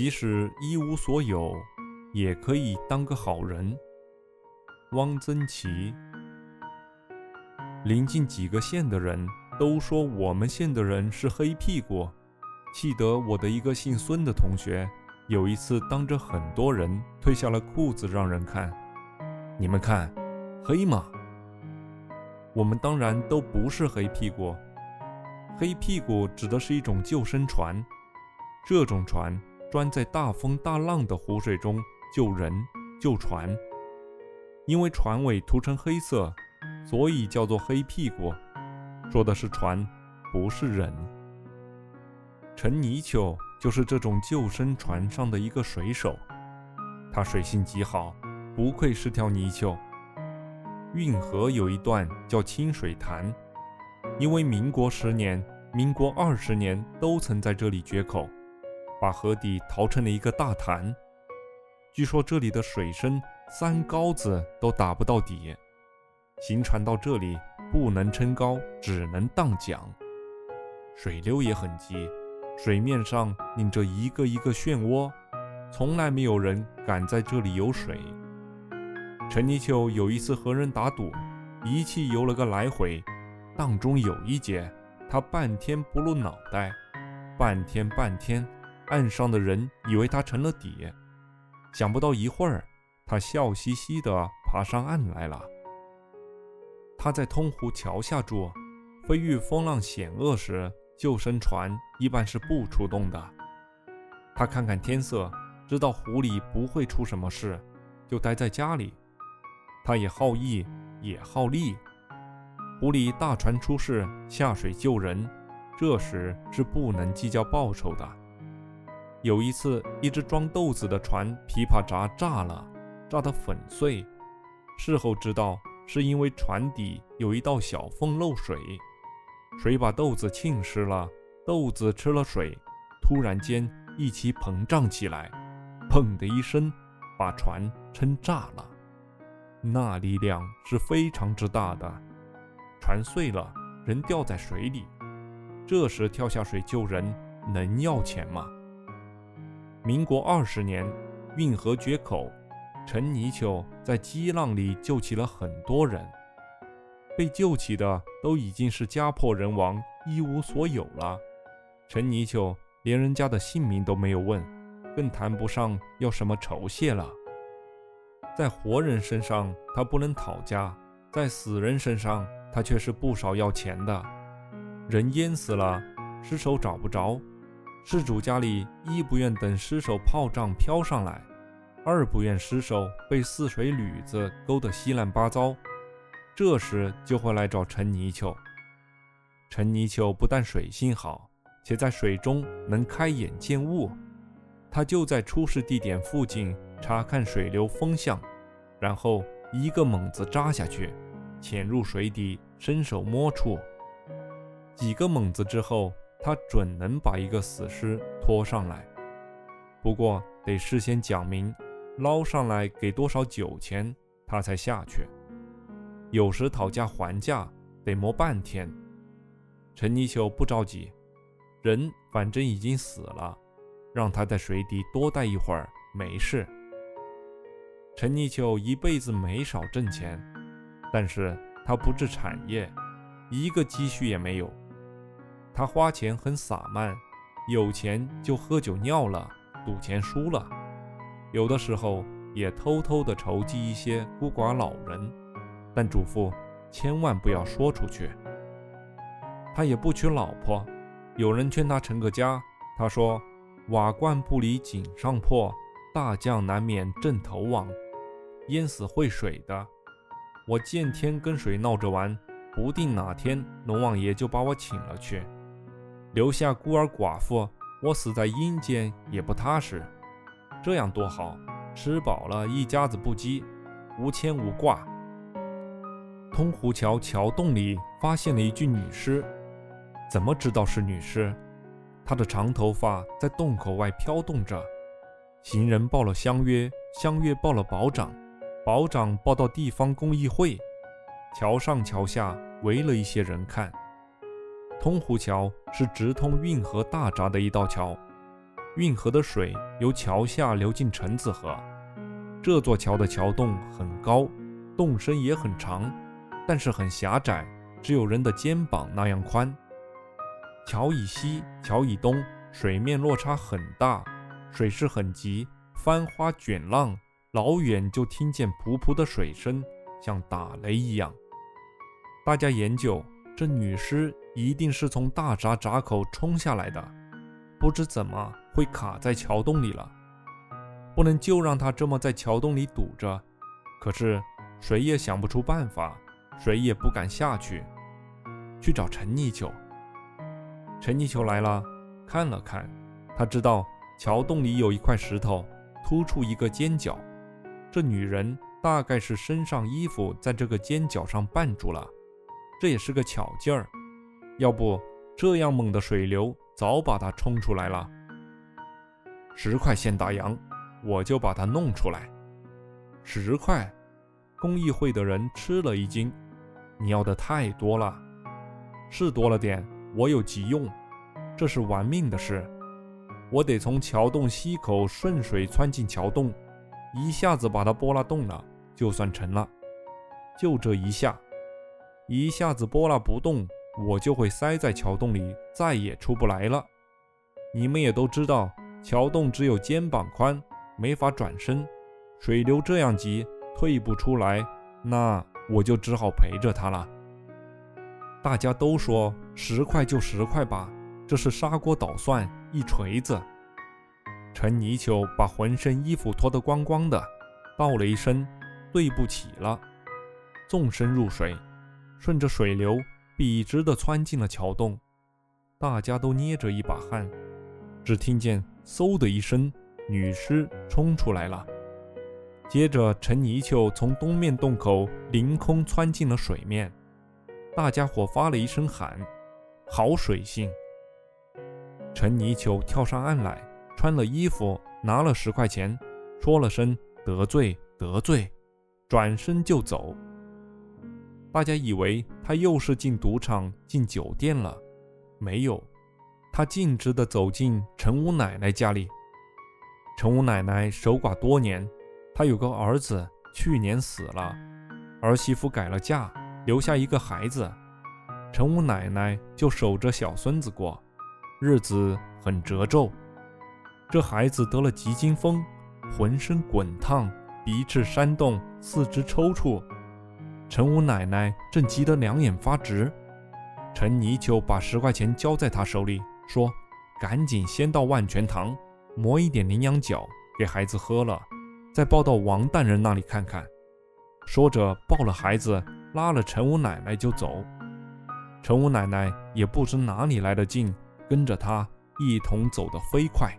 即使一无所有，也可以当个好人。汪曾祺。临近几个县的人都说我们县的人是黑屁股，气得我的一个姓孙的同学有一次当着很多人退下了裤子让人看，你们看，黑吗？我们当然都不是黑屁股，黑屁股指的是一种救生船，这种船专在大风大浪的湖水中救人救船，因为船尾涂成黑色，所以叫做黑屁股，说的是船，不是人。陈泥鳅就是这种救生船上的一个水手，他水性极好，不愧是条泥鳅。运河有一段叫清水潭，因为民国10年、民国20年都曾在这里决口，把河底淘成了一个大潭。据说这里的水深3高子都打不到底，行船到这里不能撑高，只能荡桨。水流也很急，水面上拧着一个一个漩涡，从来没有人敢在这里游水。陈泥鳅有一次和人打赌，一气游了个来回，当中有一节他半天不露脑袋，半天，岸上的人以为他成了底，想不到一会儿他笑嘻嘻地爬上岸来了。他在通湖桥下住，飞遇风浪险恶时，救生船一般是不出动的。他看看天色，知道湖里不会出什么事，就待在家里。他也好义也好利，湖里大船出事下水救人，这时是不能计较报酬的。有一次，一只装豆子的船琵琶闸炸了，炸得粉碎，事后知道是因为船底有一道小缝漏水，水把豆子浸湿了，豆子吃了水，突然间一起膨胀起来，砰的一声把船撑炸了，那力量是非常之大的，船碎了，人掉在水里，这时跳下水救人能要钱吗？民国20年运河决口，陈泥鳅在激浪里救起了很多人，被救起的都已经是家破人亡，一无所有了。陈泥鳅连人家的姓名都没有问，更谈不上要什么酬谢了。在活人身上他不能讨价，在死人身上他却是不少要钱的。人淹死了，尸首找不着，事主家里一不愿等尸首炮仗飘上来，二不愿失手被泗水驴子勾得稀烂八糟，这时就会来找陈泥鳅。陈泥鳅不但水性好，且在水中能开眼见物，他就在出事地点附近查看水流风向，然后一个猛子扎下去，潜入水底，伸手摸处。几个猛子之后，他准能把一个死尸拖上来，不过得事先讲明捞上来给多少酒钱他才下去，有时讨价还价得磨半天。陈泥鳅不着急，人反正已经死了，让他在水底多待一会儿没事。陈泥鳅一辈子没少挣钱，但是他不置产业，一个积蓄也没有。他花钱很洒漫，有钱就喝酒尿了，赌钱输了，有的时候也偷偷地筹集一些孤寡老人，但嘱咐千万不要说出去。他也不娶老婆，有人劝他成个家，他说瓦罐不离井上破，大将难免阵头亡，淹死会水的，我见天跟水闹着玩，不定哪天龙王爷就把我请了去，留下孤儿寡妇，我死在阴间也不踏实，这样多好，吃饱了一家子不饥，无牵无挂。通湖桥桥洞里发现了一具女尸，怎么知道是女尸？她的长头发在洞口外飘动着，行人报了乡约，乡约报了保长，保长报到地方公议会，桥上桥下围了一些人看。通湖桥是直通运河大闸的一道桥，运河的水由桥下流进陈子河。这座桥的桥洞很高，洞身也很长，但是很狭窄，只有人的肩膀那样宽。桥以西，桥以东，水面落差很大，水势很急，翻花卷浪，老远就听见噗噗的水声，像打雷一样。大家研究，这女尸一定是从大闸闸口冲下来的，不知怎么会卡在桥洞里了。不能就让她这么在桥洞里堵着，可是谁也想不出办法，谁也不敢下去找陈泥鳅。陈泥鳅来了，看了看，他知道桥洞里有一块石头突出一个尖角，这女人大概是身上衣服在这个尖角上绊住了，这也是个巧劲儿，要不这样猛的水流早把它冲出来了。10块现打烊，我就把它弄出来。10块，公益会的人吃了一惊，你要的太多了。是多了点，我有急用，这是玩命的事，我得从桥洞西口顺水窜进桥洞，一下子把它拨拉动了就算成了，就这一下子拨拉不动，我就会塞在桥洞里，再也出不来了。你们也都知道，桥洞只有肩膀宽，没法转身，水流这样急，退不出来，那我就只好陪着他了。大家都说10块就10块吧，这是砂锅捣蒜一锤子。陈泥鳅把浑身衣服脱得光光的，道了一声对不起了，纵身入水，顺着水流笔直地窜进了桥洞。大家都捏着一把汗，只听见嗖的一声，女尸冲出来了。接着陈泥鳅从东面洞口凌空窜进了水面，大家伙发了一声喊，好水性。陈泥鳅跳上岸来，穿了衣服，拿了10块钱，说了声得罪得罪，转身就走。大家以为他又是进赌场进酒店了，没有，他径直地走进陈五奶奶家里。陈五奶奶守寡多年，她有个儿子去年死了，儿媳妇改了嫁，留下一个孩子，陈五奶奶就守着小孙子过，日子很折皱。这孩子得了急惊风，浑身滚烫，鼻翅扇动，四肢抽搐。陈五奶奶正急得两眼发直。陈泥鳅把10块钱交在她手里，说：“赶紧先到万全堂磨一点羚羊角给孩子喝了，再抱到王大人那里看看。”说着抱了孩子，拉了陈五奶奶就走。陈五奶奶也不知哪里来的劲，跟着她一同走得飞快。